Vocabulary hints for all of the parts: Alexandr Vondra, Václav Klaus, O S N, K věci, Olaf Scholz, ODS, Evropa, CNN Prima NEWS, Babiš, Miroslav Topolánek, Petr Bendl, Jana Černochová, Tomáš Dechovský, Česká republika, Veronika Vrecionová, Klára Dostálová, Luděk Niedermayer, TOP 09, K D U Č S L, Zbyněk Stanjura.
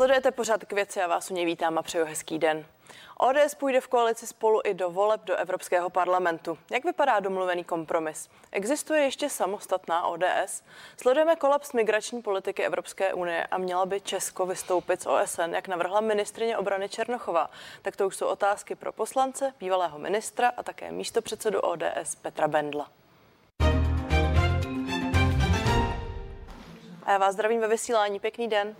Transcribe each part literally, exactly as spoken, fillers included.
Sledujete pořad K věci a vás u něj vítám a přeju hezký den. O D S půjde v koalici Spolu i do voleb do Evropského parlamentu. Jak vypadá domluvený kompromis? Existuje ještě samostatná O D S? Sledujeme kolaps migrační politiky Evropské unie a měla by Česko vystoupit z O S N, jak navrhla ministryně obrany Černochová. Tak to už jsou otázky pro poslance, bývalého ministra a také místopředsedu O D S Petra Bendla. A já vás zdravím ve vysílání. Pěkný den.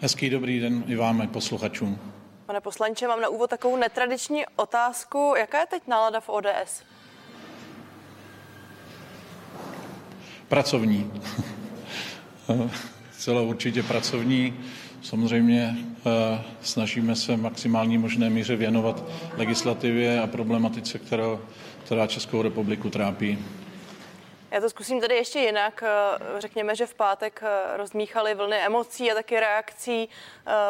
Hezký dobrý den i vám, posluchačům. Pane poslanče, mám na úvod takovou netradiční otázku. Jaká je teď nálada v O D S? Pracovní. Celou určitě pracovní. Samozřejmě snažíme se v maximální možné míře věnovat legislativě a problematice, kterou, která Českou republiku trápí. Já to zkusím tady ještě jinak. Řekněme, že v pátek rozmíchaly vlny emocí a taky reakcí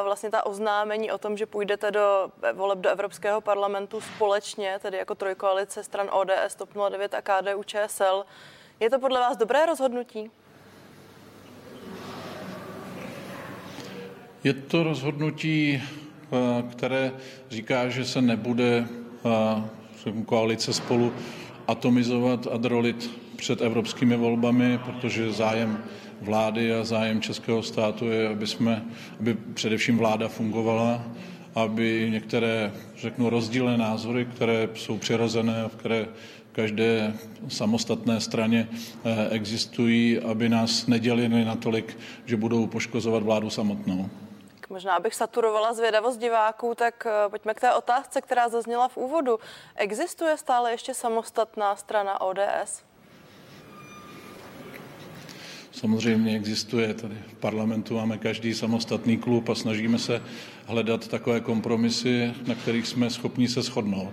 vlastně ta oznámení o tom, že půjdete do voleb do Evropského parlamentu společně, tedy jako trojkoalice stran O D S, TOP nula devět a K D U Č S L. Je to podle vás dobré rozhodnutí? Je to rozhodnutí, které říká, že se nebude koalice Spolu atomizovat a drolit před evropskými volbami, protože zájem vlády a zájem českého státu je, aby, jsme, aby především vláda fungovala, aby některé, řeknu, rozdílné názory, které jsou přirozené a v které každé samostatné straně existují, aby nás nedělily natolik, že budou poškozovat vládu samotnou. Možná bych saturovala zvědavost diváků, tak pojďme k té otázce, která zazněla v úvodu. Existuje stále ještě samostatná strana O D S? Samozřejmě existuje. Tady v parlamentu máme každý samostatný klub a snažíme se hledat takové kompromisy, na kterých jsme schopni se shodnout.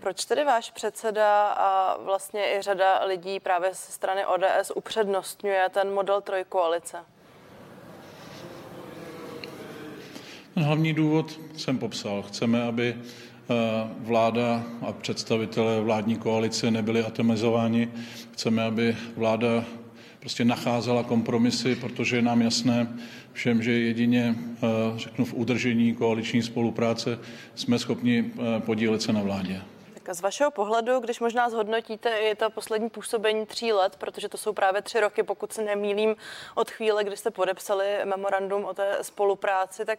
Proč tedy váš předseda a vlastně i řada lidí právě ze strany O D S upřednostňuje ten model trojkoalice? Ten hlavní důvod jsem popsal. Chceme, aby vláda a představitelé vládní koalice nebyli atomizováni. Chceme, aby vláda prostě nacházela kompromisy, protože je nám jasné všem, že jedině, řeknu, v udržení koaliční spolupráce jsme schopni podílet se na vládě. Tak a z vašeho pohledu, když možná zhodnotíte i to poslední působení tří let, protože to jsou právě tři roky, pokud se nemýlím, od chvíle, kdy jste podepsali memorandum o té spolupráci, tak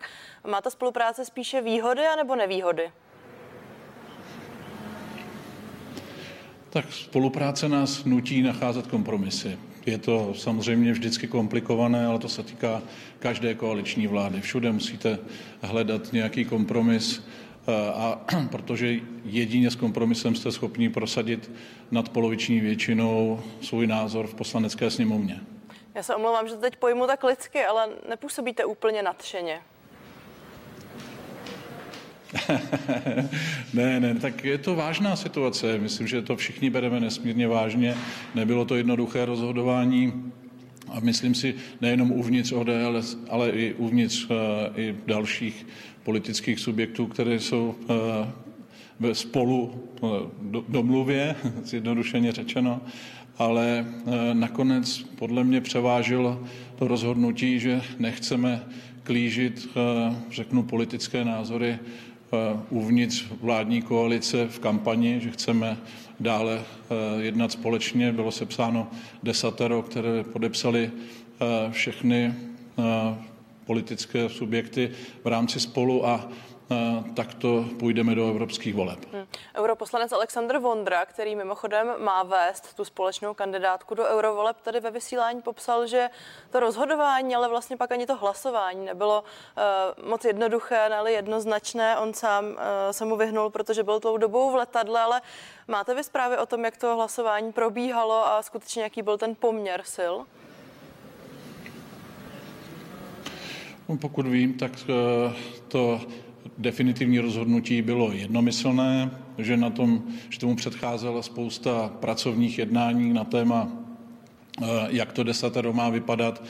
má ta spolupráce spíše výhody anebo nevýhody? Tak spolupráce nás nutí nacházet kompromisy. Je to samozřejmě vždycky komplikované, ale to se týká každé koaliční vlády. Všude musíte hledat nějaký kompromis, a protože jedině s kompromisem jste schopni prosadit nadpoloviční většinou svůj názor v poslanecké sněmovně. Já se omlouvám, že to teď pojmu tak lidsky, ale nepůsobíte úplně nadšeně. ne, ne, tak je to vážná situace. Myslím, že to všichni bereme nesmírně vážně. Nebylo to jednoduché rozhodování a myslím si nejenom uvnitř O D S, ale i uvnitř uh, i dalších politických subjektů, které jsou uh, spolu uh, do, domluvě, zjednodušeně řečeno, ale uh, nakonec podle mě převážilo to rozhodnutí, že nechceme klížit, uh, řeknu, politické názory uvnitř vládní koalice v kampani, že chceme dále jednat společně. Bylo sepsáno desatero, které podepsali všechny politické subjekty v rámci Spolu a takto půjdeme do evropských voleb. Hmm. Europoslanec Alexandr Vondra, který mimochodem má vést tu společnou kandidátku do eurovoleb, tady ve vysílání popsal, že to rozhodování, ale vlastně pak ani to hlasování nebylo uh, moc jednoduché, ale jednoznačné. On sám uh, se mu vyhnul, protože byl tou dobou v letadle, ale máte vy zprávy o tom, jak to hlasování probíhalo a skutečně jaký byl ten poměr sil? No, pokud vím, tak uh, to definitivní rozhodnutí bylo jednomyslné, že, na tom, že tomu předcházela spousta pracovních jednání na téma, jak to desatero má vypadat.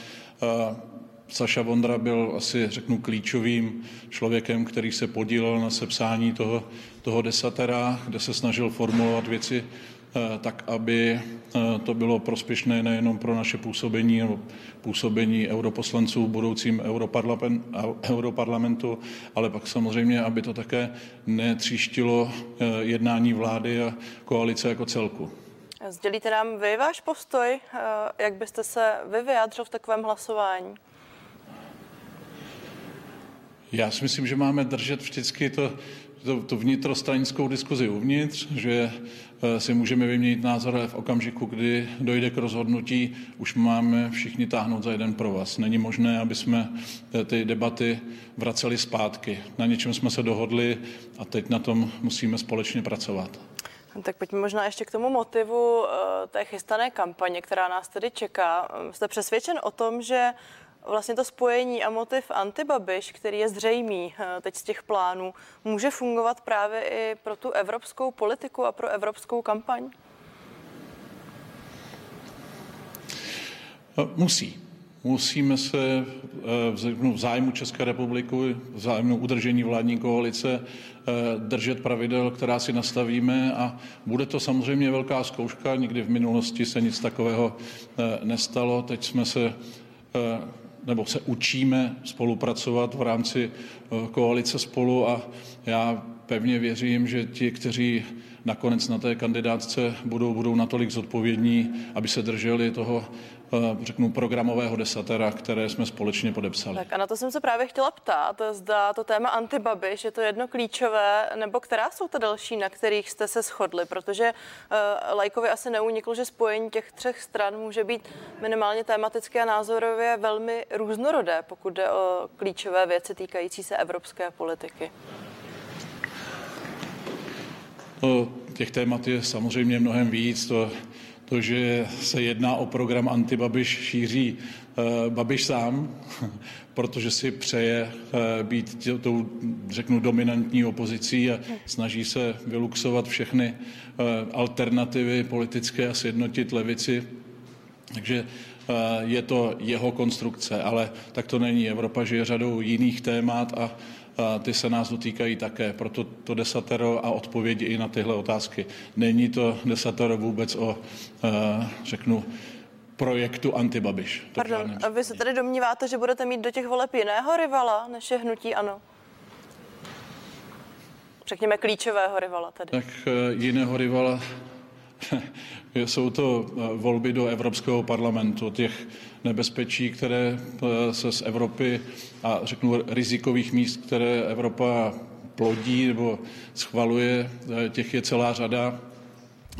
Saša Vondra byl asi, řeknu, klíčovým člověkem, který se podílel na sepsání toho, toho desatera, kde se snažil formulovat věci tak, aby to bylo prospěšné nejenom pro naše působení nebo působení europoslanců v budoucím europarlamentu, ale pak samozřejmě, aby to také netříštilo jednání vlády a koalice jako celku. Sdělíte nám vy váš postoj? Jak byste se vy vyjádřil v takovém hlasování? Já si myslím, že máme držet vždycky to, to, tu vnitrostranickou diskuzi uvnitř, že si můžeme vyměnit názor, ale v okamžiku, kdy dojde k rozhodnutí, už máme všichni táhnout za jeden provaz. Není možné, aby jsme ty debaty vraceli zpátky. Na něčem jsme se dohodli a teď na tom musíme společně pracovat. Tak pojďme možná ještě k tomu motivu té chystané kampaně, která nás tedy čeká. Jste přesvědčen o tom, že vlastně to spojení a motiv antibabiš, který je zřejmý teď z těch plánů, může fungovat právě i pro tu evropskou politiku a pro evropskou kampaň? Musí. Musíme se v zájmu České republiky, v zájmu udržení vládní koalice držet pravidel, která si nastavíme, a bude to samozřejmě velká zkouška. Nikdy v minulosti se nic takového nestalo. Teď jsme se nebo se učíme spolupracovat v rámci koalice Spolu a já pevně věřím, že ti, kteří nakonec na té kandidátce budou, budou natolik zodpovědní, aby se drželi toho, řeknu, programového desatera, které jsme společně podepsali. Tak a na to jsem se právě chtěla ptát, zda to téma antibabiš je to jedno klíčové, nebo která jsou ta další, na kterých jste se shodli, protože uh, lajkovi asi neuniklo, že spojení těch třech stran může být minimálně tematicky a názorově velmi různorodé, pokud jde o klíčové věci týkající se evropské politiky. No, těch témat je samozřejmě mnohem víc. To, to, že se jedná o program antibabiš, šíří eh, Babiš sám, protože si přeje eh, být tě, tou, řeknu, dominantní opozicí a snaží se vyluxovat všechny eh, alternativy politické a sjednotit levici. Takže je to jeho konstrukce, ale tak to není. Evropa žije řadou jiných témat a, a ty se nás dotýkají také. Proto to desatero a odpovědi i na tyhle otázky. Není to desatero vůbec o, a, řeknu, projektu antibabiš. Pardon, a vy se tedy domníváte, že budete mít do těch voleb jiného rivala, než je hnutí ANO? Řekněme klíčového rivala tedy. Tak jiného rivala... Jsou to volby do Evropského parlamentu, těch nebezpečí, které se z Evropy a řeknu rizikových míst, které Evropa plodí nebo schvaluje, těch je celá řada.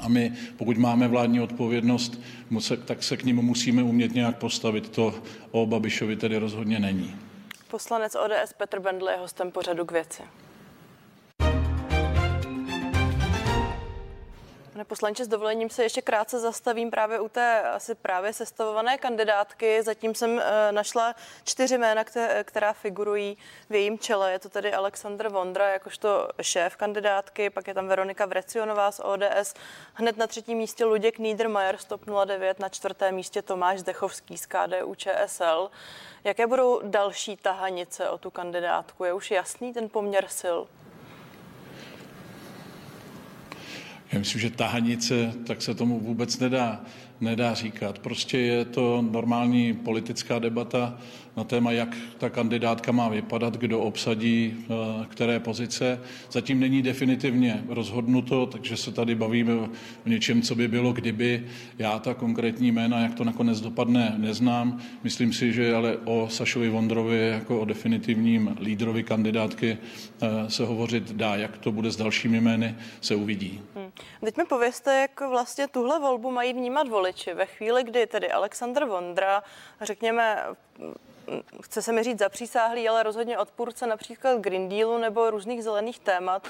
A my, pokud máme vládní odpovědnost, tak se k nim musíme umět nějak postavit. To o Babišovi tedy rozhodně není. Poslanec O D S Petr Bendl je hostem pořadu K věci. Pane poslanče, s dovolením se ještě krátce zastavím právě u té asi právě sestavované kandidátky. Zatím jsem našla čtyři jména, která figurují v jejím čele. Je to tedy Alexandr Vondra jakožto šéf kandidátky, pak je tam Veronika Vrecionová z O D S, hned na třetím místě Luděk Niedermayer z T O P nula devět, na čtvrtém místě Tomáš Dechovský z K D U Č S L. Jaké budou další tahanice o tu kandidátku? Je už jasný ten poměr sil? Já myslím, že tahanice, tak se tomu vůbec nedá, nedá říkat. Prostě je to normální politická debata na téma, jak ta kandidátka má vypadat, kdo obsadí které pozice. Zatím není definitivně rozhodnuto, takže se tady bavíme o něčem, co by bylo, kdyby. Já ta konkrétní jména, jak to nakonec dopadne, neznám. Myslím si, že ale o Sašovi Vondrovi jako o definitivním lídrovi kandidátky se hovořit dá. Jak to bude s dalšími jmény, se uvidí. Hmm. Teď mi povězte, jak vlastně tuhle volbu mají vnímat voliči. Ve chvíli, kdy tedy Alexandr Vondra, řekněme, chce se mi říct zapřísáhlý, ale rozhodně odpůrce například Green Dealu nebo různých zelených témat,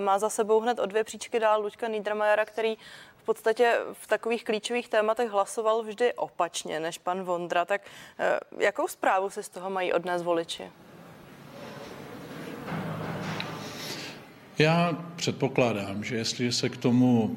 má za sebou hned o dvě příčky dál Luďka Niedermayera, který v podstatě v takových klíčových tématech hlasoval vždy opačně než pan Vondra. Tak jakou zprávu si z toho mají odnést voliči? Já předpokládám, že jestli se k tomu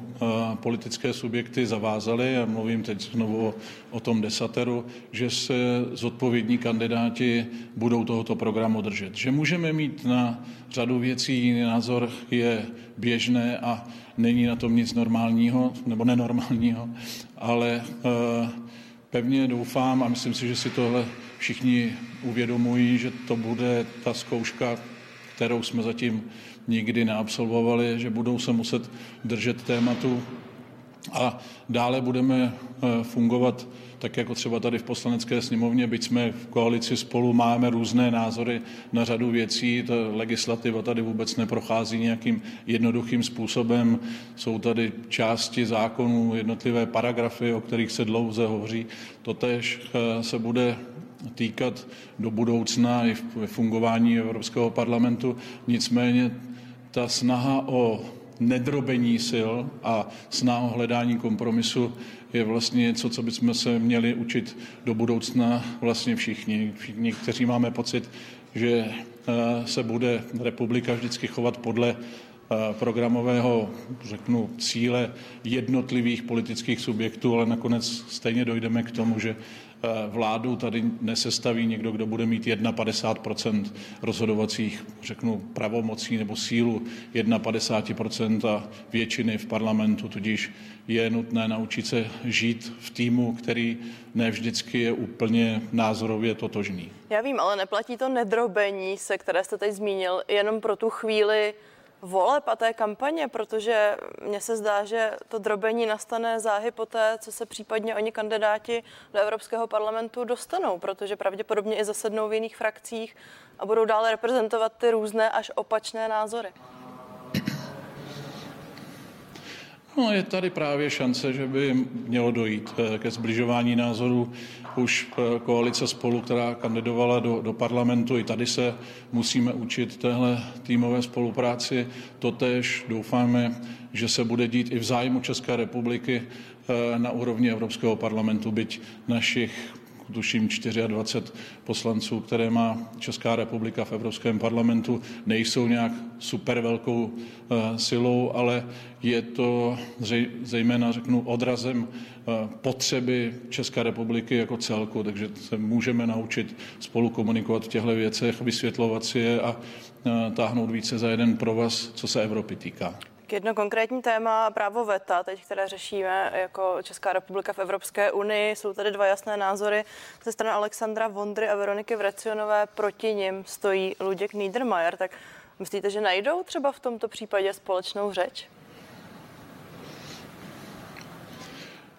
politické subjekty zavázaly, a mluvím teď znovu o tom desateru, že se zodpovědní kandidáti budou tohoto programu držet. Že můžeme mít na řadu věcí jiný názor, je běžné a není na tom nic normálního nebo nenormálního, ale pevně doufám a myslím si, že si tohle všichni uvědomují, že to bude ta zkouška, kterou jsme zatím nikdy neabsolvovali, že budou se muset držet tématu a dále budeme fungovat tak, jako třeba tady v Poslanecké sněmovně, byť jsme v koalici spolu, máme různé názory na řadu věcí, ta legislativa tady vůbec neprochází nějakým jednoduchým způsobem, jsou tady části zákonů, jednotlivé paragrafy, o kterých se dlouze hovoří, totéž se bude týkat do budoucna i v fungování Evropského parlamentu. Nicméně ta snaha o nedrobení sil a snaha o hledání kompromisu je vlastně něco, co bychom se měli učit do budoucna vlastně všichni. Všichni, kteří máme pocit, že se bude republika vždycky chovat podle programového, řeknu, cíle jednotlivých politických subjektů, ale nakonec stejně dojdeme k tomu, že vládu tady nesestaví někdo, kdo bude mít padesát jedna procent rozhodovacích, řeknu, pravomocí nebo sílu padesát jedna procent a většiny v parlamentu, tudíž je nutné naučit se žít v týmu, který ne vždycky je úplně názorově totožný. Já vím, ale neplatí to nedrobení se, které jste teď zmínil, jenom pro tu chvíli voleb a té kampaně, protože mně se zdá, že to drobení nastane záhy poté, co se případně oni kandidáti do Evropského parlamentu dostanou, protože pravděpodobně i zasednou v jiných frakcích a budou dále reprezentovat ty různé až opačné názory. No, je tady právě šance, že by mělo dojít ke zbližování názorů. Už koalice Spolu, která kandidovala do, do parlamentu, i tady se musíme učit téhle týmové spolupráci. Totéž doufáme, že se bude dít i v zájmu České republiky na úrovni Evropského parlamentu, byť našich tuším dvacet čtyři poslanců, které má Česká republika v Evropském parlamentu, nejsou nějak super velkou uh, silou, ale je to zej, zejména, řeknu, odrazem uh, potřeby České republiky jako celku, takže se můžeme naučit spolu komunikovat v těchto věcech, vysvětlovat si je a uh, táhnout více za jeden provaz, co se Evropy týká. Jedno konkrétní téma, právo veta, teď, které řešíme jako Česká republika v Evropské unii, jsou tady dva jasné názory. Ze strany Alexandra Vondry a Veroniky Vrecionové proti nim stojí Luděk Niedermayer. Tak myslíte, že najdou třeba v tomto případě společnou řeč?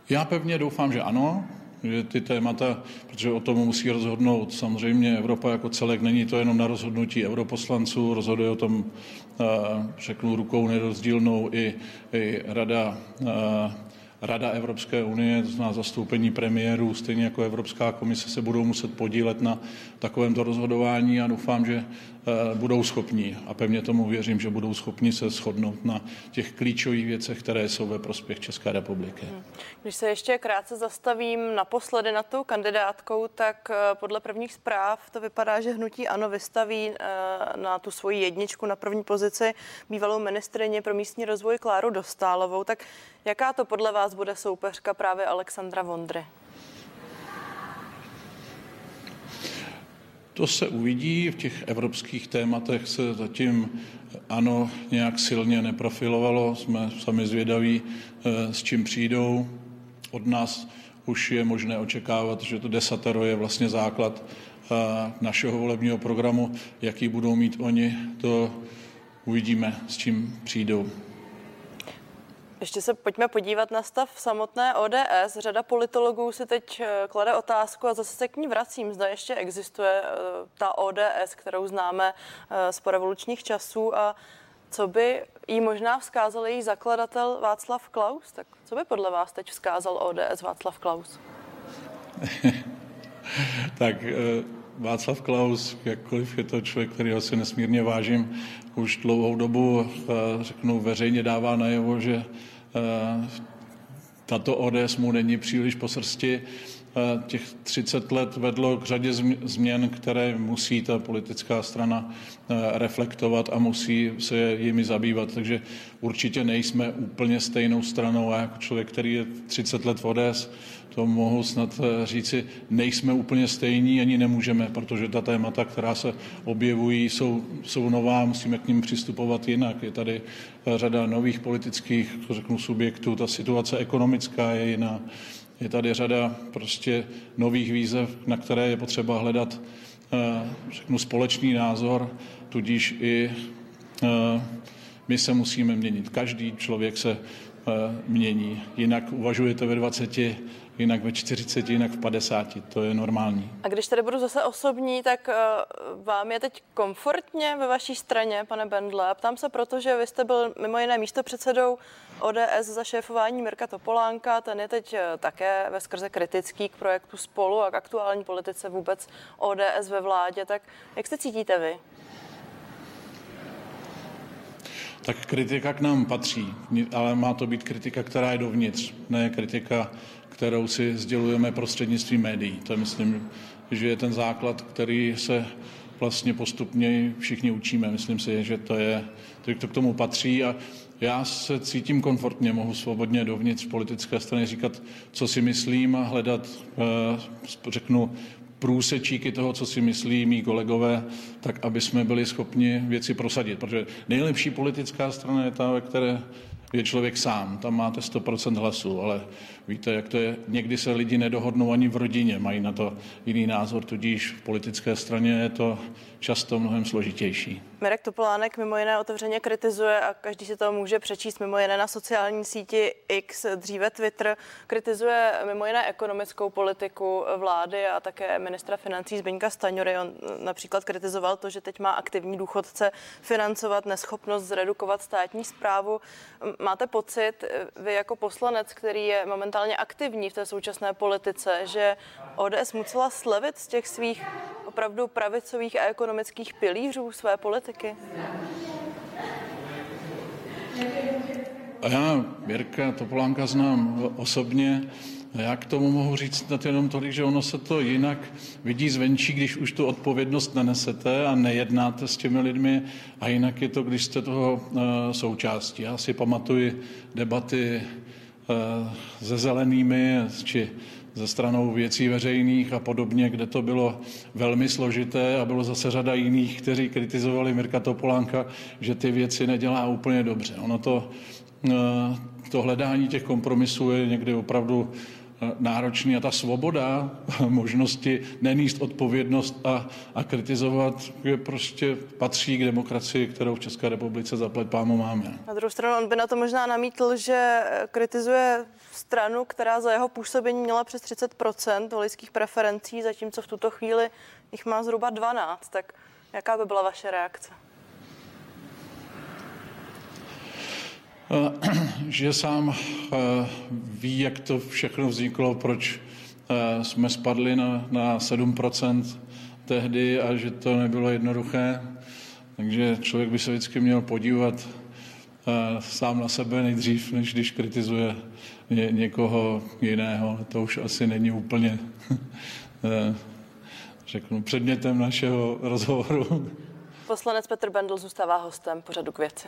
Já pevně doufám, že ano. Že ty témata, protože o tom musí rozhodnout samozřejmě Evropa jako celek, není to jenom na rozhodnutí europoslanců, rozhoduje o tom, řeknu, rukou nerozdílnou i, i Rada, Rada Evropské unie, to znamená zastoupení premiérů, stejně jako Evropská komise se budou muset podílet na takovémto rozhodování a doufám, že budou schopni a pevně tomu věřím, že budou schopni se shodnout na těch klíčových věcech, které jsou ve prospěch České republiky. Když se ještě krátce zastavím naposledy nad tou kandidátkou, tak podle prvních zpráv to vypadá, že hnutí ANO vystaví na tu svoji jedničku na první pozici bývalou ministryni pro místní rozvoj Kláru Dostálovou. Tak jaká to podle vás bude soupeřka právě Alexandra Vondry? To se uvidí, v těch evropských tématech se zatím ANO nějak silně neprofilovalo, jsme sami zvědaví, s čím přijdou. Od nás už je možné očekávat, že to desatero je vlastně základ našeho volebního programu. Jaký budou mít oni, to uvidíme, s čím přijdou. Ještě se pojďme podívat na stav samotné O D S. Řada politologů si teď klade otázku a zase se k ní vracím. Zda ještě existuje ta O D S, kterou známe z porevolučních časů a co by jí možná vzkázal její zakladatel Václav Klaus? Tak co by podle vás teď vzkázal O D S Václav Klaus? Tak Václav Klaus, jakkoliv je to člověk, kterého si nesmírně vážím, už dlouhou dobu, řeknu, veřejně dává najevo, že tato O D S mu není příliš po srsti. těch třicet let vedlo k řadě změn, které musí ta politická strana reflektovat a musí se jimi zabývat. Takže určitě nejsme úplně stejnou stranou a jako člověk, který je třicet let v O D S, to mohu snad říci, nejsme úplně stejní, ani nemůžeme, protože ta témata, která se objevují, jsou, jsou nová, musíme k nim přistupovat jinak. Je tady řada nových politických, řeknu, subjektů, ta situace ekonomická je jiná. Je tady řada prostě nových výzev, na které je potřeba hledat, řeknu, společný názor, tudíž i my se musíme měnit. Každý člověk se mění. Jinak uvažujete ve dvaceti, jinak ve čtyřiceti, jinak v padesáti. To je normální. A když tady budu zase osobní, tak vám je teď komfortně ve vaší straně, pane Bendle? Ptám se proto, že vy jste byl mimo jiné místopředsedou O D S za šéfování Mirka Topolánka. Ten je teď také veskrze kritický k projektu Spolu a k aktuální politice vůbec O D S ve vládě. Tak jak se cítíte vy? Tak kritika k nám patří, ale má to být kritika, která je dovnitř, ne kritika, kterou si sdělujeme prostřednictvím médií. To je, myslím, že je ten základ, který se vlastně postupně všichni učíme. Myslím si, že to je, to k tomu patří a já se cítím komfortně, mohu svobodně dovnitř politické strany říkat, co si myslím a hledat, řeknu, průsečíky toho, co si myslí mý kolegové, tak aby jsme byli schopni věci prosadit. Protože nejlepší politická strana je ta, ve které je člověk sám. Tam máte sto procent hlasů, ale víte, jak to je. Někdy se lidi nedohodnou ani v rodině, mají na to jiný názor, tudíž v politické straně je to často mnohem složitější. Mirek Topolánek mimo jiné otevřeně kritizuje a každý si to může přečíst mimo jiné na sociální síti X, dříve Twitter, kritizuje mimo jiné ekonomickou politiku vlády a také ministra financí Zbyňka Stanjury. On například kritizoval to, že teď má aktivní důchodce financovat, neschopnost zredukovat státní správu. Máte pocit, vy jako poslanec, který je momentálně aktivní v té současné politice, že O D S musela slevit z těch svých opravdu pravicových a ekonomických pilířů své politiky? A já Mirka Topolánka znám osobně. Já k tomu mohu říct jenom tolik, že ono se to jinak vidí zvenčí, když už tu odpovědnost nenesete a nejednáte s těmi lidmi, a jinak je to, když jste toho součástí. Já si pamatuji debaty se zelenými či ze stranou Věcí veřejných a podobně, kde to bylo velmi složité a bylo zase řada jiných, kteří kritizovali Mirka Topolánka, že ty věci nedělá úplně dobře. Ono to, to hledání těch kompromisů je někdy opravdu náročný a ta svoboda možnosti nenést odpovědnost a, a kritizovat je prostě patří k demokracii, kterou v České republice zaplať pámu máme. Na druhou stranu on by na to možná namítl, že kritizuje stranu, která za jeho působení měla přes třicet procent voličských preferencí, zatímco v tuto chvíli jich má zhruba dvanáct. Tak jaká by byla vaše reakce? Že sám ví, jak to všechno vzniklo, proč jsme spadli na, na sedm procent tehdy a že to nebylo jednoduché. Takže člověk by se vždycky měl podívat sám na sebe nejdřív, než když kritizuje ně, někoho jiného. To už asi není úplně, řeknu, předmětem našeho rozhovoru. Poslanec Petr Bendl zůstává hostem pořadu K věci.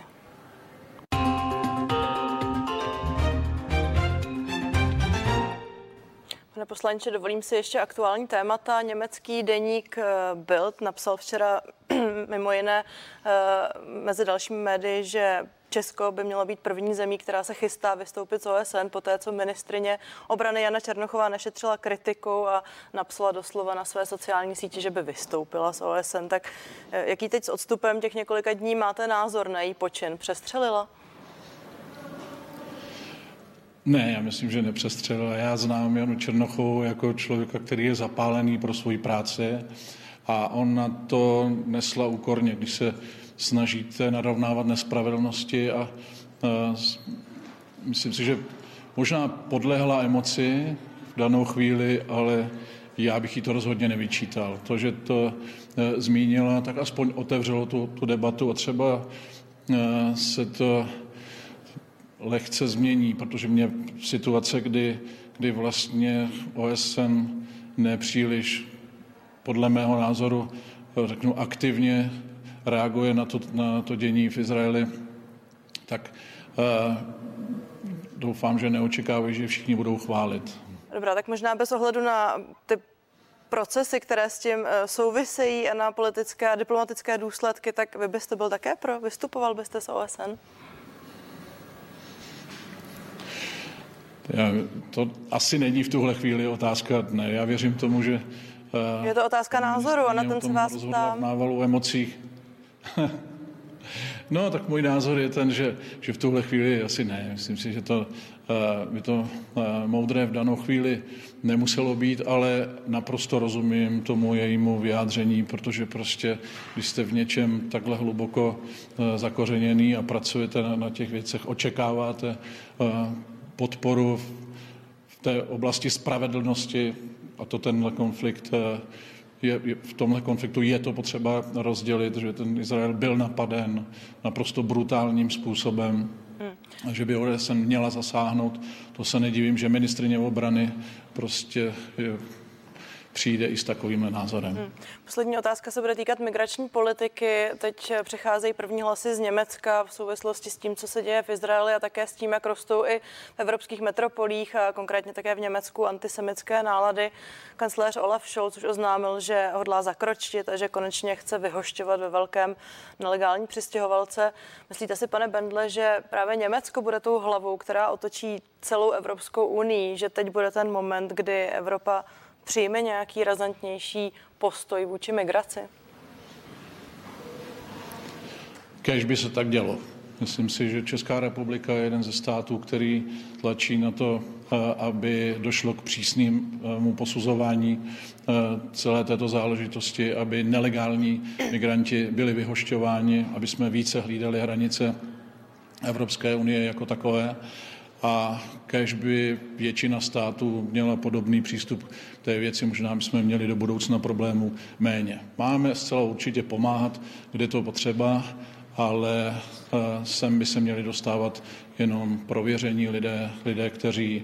Pane poslanče, dovolím si ještě aktuální témata. Německý deník Bild napsal včera mimo jiné mezi dalšími médii, že Česko by mělo být první zemí, která se chystá vystoupit z O S N poté, co ministryně obrany Jana Černochová nešetřila kritikou a napsala doslova na své sociální síti, že by vystoupila z O S N. Tak jaký teď s odstupem těch několika dní máte názor na její počin? Přestřelila? Ne, já myslím, že nepřestřelila. Já znám Janu Černochovou jako člověka, který je zapálený pro svoji práci a ona to nesla úkorně, když se snažíte narovnávat nespravedlnosti a, a myslím si, že možná podlehla emoci v danou chvíli, ale já bych jí to rozhodně nevyčítal. To, že to e, zmínila, tak aspoň otevřelo tu, tu debatu a třeba e, se to lehce změní, protože mě situace, kdy kdy vlastně O S N nepříliš, podle mého názoru, řeknu, aktivně reaguje na to, na to dění v Izraeli, tak eh, doufám, že neočekávají, že všichni budou chválit. Dobrá, tak možná bez ohledu na ty procesy, které s tím souvisejí a na politické a diplomatické důsledky, tak vy byste byl také pro? Vystupoval byste z O S N? Já, to asi není v tuhle chvíli otázka dne. Já věřím tomu, že... Je to otázka názoru a na ten se vás ptám. V návalu emocích. No, tak můj názor je ten, že, že v tuhle chvíli asi ne. Myslím si, že to, by to moudré v danou chvíli nemuselo být, ale naprosto rozumím tomu jejímu vyjádření, protože prostě, když jste v něčem takhle hluboko zakořeněný a pracujete na, na těch věcech, očekáváte podporu v té oblasti spravedlnosti, a to tenhle konflikt je, je, v tomhle konfliktu je to potřeba rozdělit, že ten Izrael byl napaden naprosto brutálním způsobem, hmm. a že by O S N měla zasáhnout. To se nedivím, že ministryně obrany prostě je, přijde i s takovým názorem. Hmm. Poslední otázka se bude týkat migrační politiky. Teď přicházejí první hlasy z Německa v souvislosti s tím, co se děje v Izraeli a také s tím, jak rostou i v evropských metropolích a konkrétně také v Německu antisemitské nálady. Kancléř Olaf Scholz už oznámil, že hodlá zakročit a že konečně chce vyhošťovat ve velkém nelegální přistěhovalce. Myslíte si, pane Bendle, že právě Německo bude tou hlavou, která otočí celou Evropskou unii, že teď bude ten moment, kdy Evropa přijme nějaký razantnější postoj vůči migraci? Kéž by se tak dělo. Myslím si, že Česká republika je jeden ze států, který tlačí na to, aby došlo k přísnému posuzování celé této záležitosti, aby nelegální migranti byli vyhošťováni, aby jsme více hlídali hranice Evropské unie jako takové. A kéž by většina států měla podobný přístup k té věci, možná bychom měli do budoucna problémů méně. Máme zcela určitě pomáhat, kde to potřeba, ale sem by se měli dostávat jenom prověření lidé, lidé, kteří,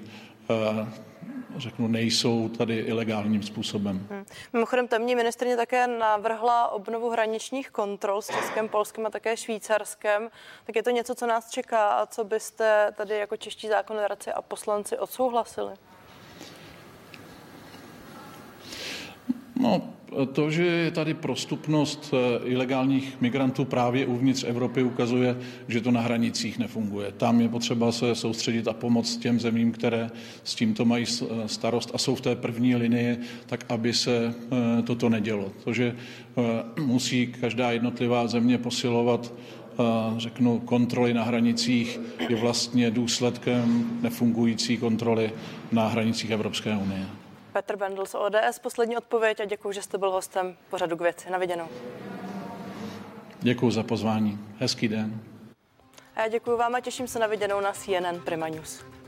řeknu, nejsou tady ilegálním způsobem. Hmm. Mimochodem, tamní ministryně také navrhla obnovu hraničních kontrol s Českem, Polskem a také Švýcarskem. Tak je to něco, co nás čeká a co byste tady jako čeští zákonodárci a poslanci odsouhlasili? No, to, že je tady prostupnost ilegálních migrantů právě uvnitř Evropy, ukazuje, že to na hranicích nefunguje. Tam je potřeba se soustředit a pomoct těm zemím, které s tímto mají starost a jsou v té první linii, tak aby se toto nedělo. To, že musí každá jednotlivá země posilovat, řeknu, kontroly na hranicích, je vlastně důsledkem nefungující kontroly na hranicích Evropské unie. Petr Bendl z O D S, poslední odpověď a děkuji, že jste byl hostem pořadu K věci. Na viděnou. Děkuji za pozvání. Hezký den. A já děkuji vám a těším se na viděnou na C N N Prima News.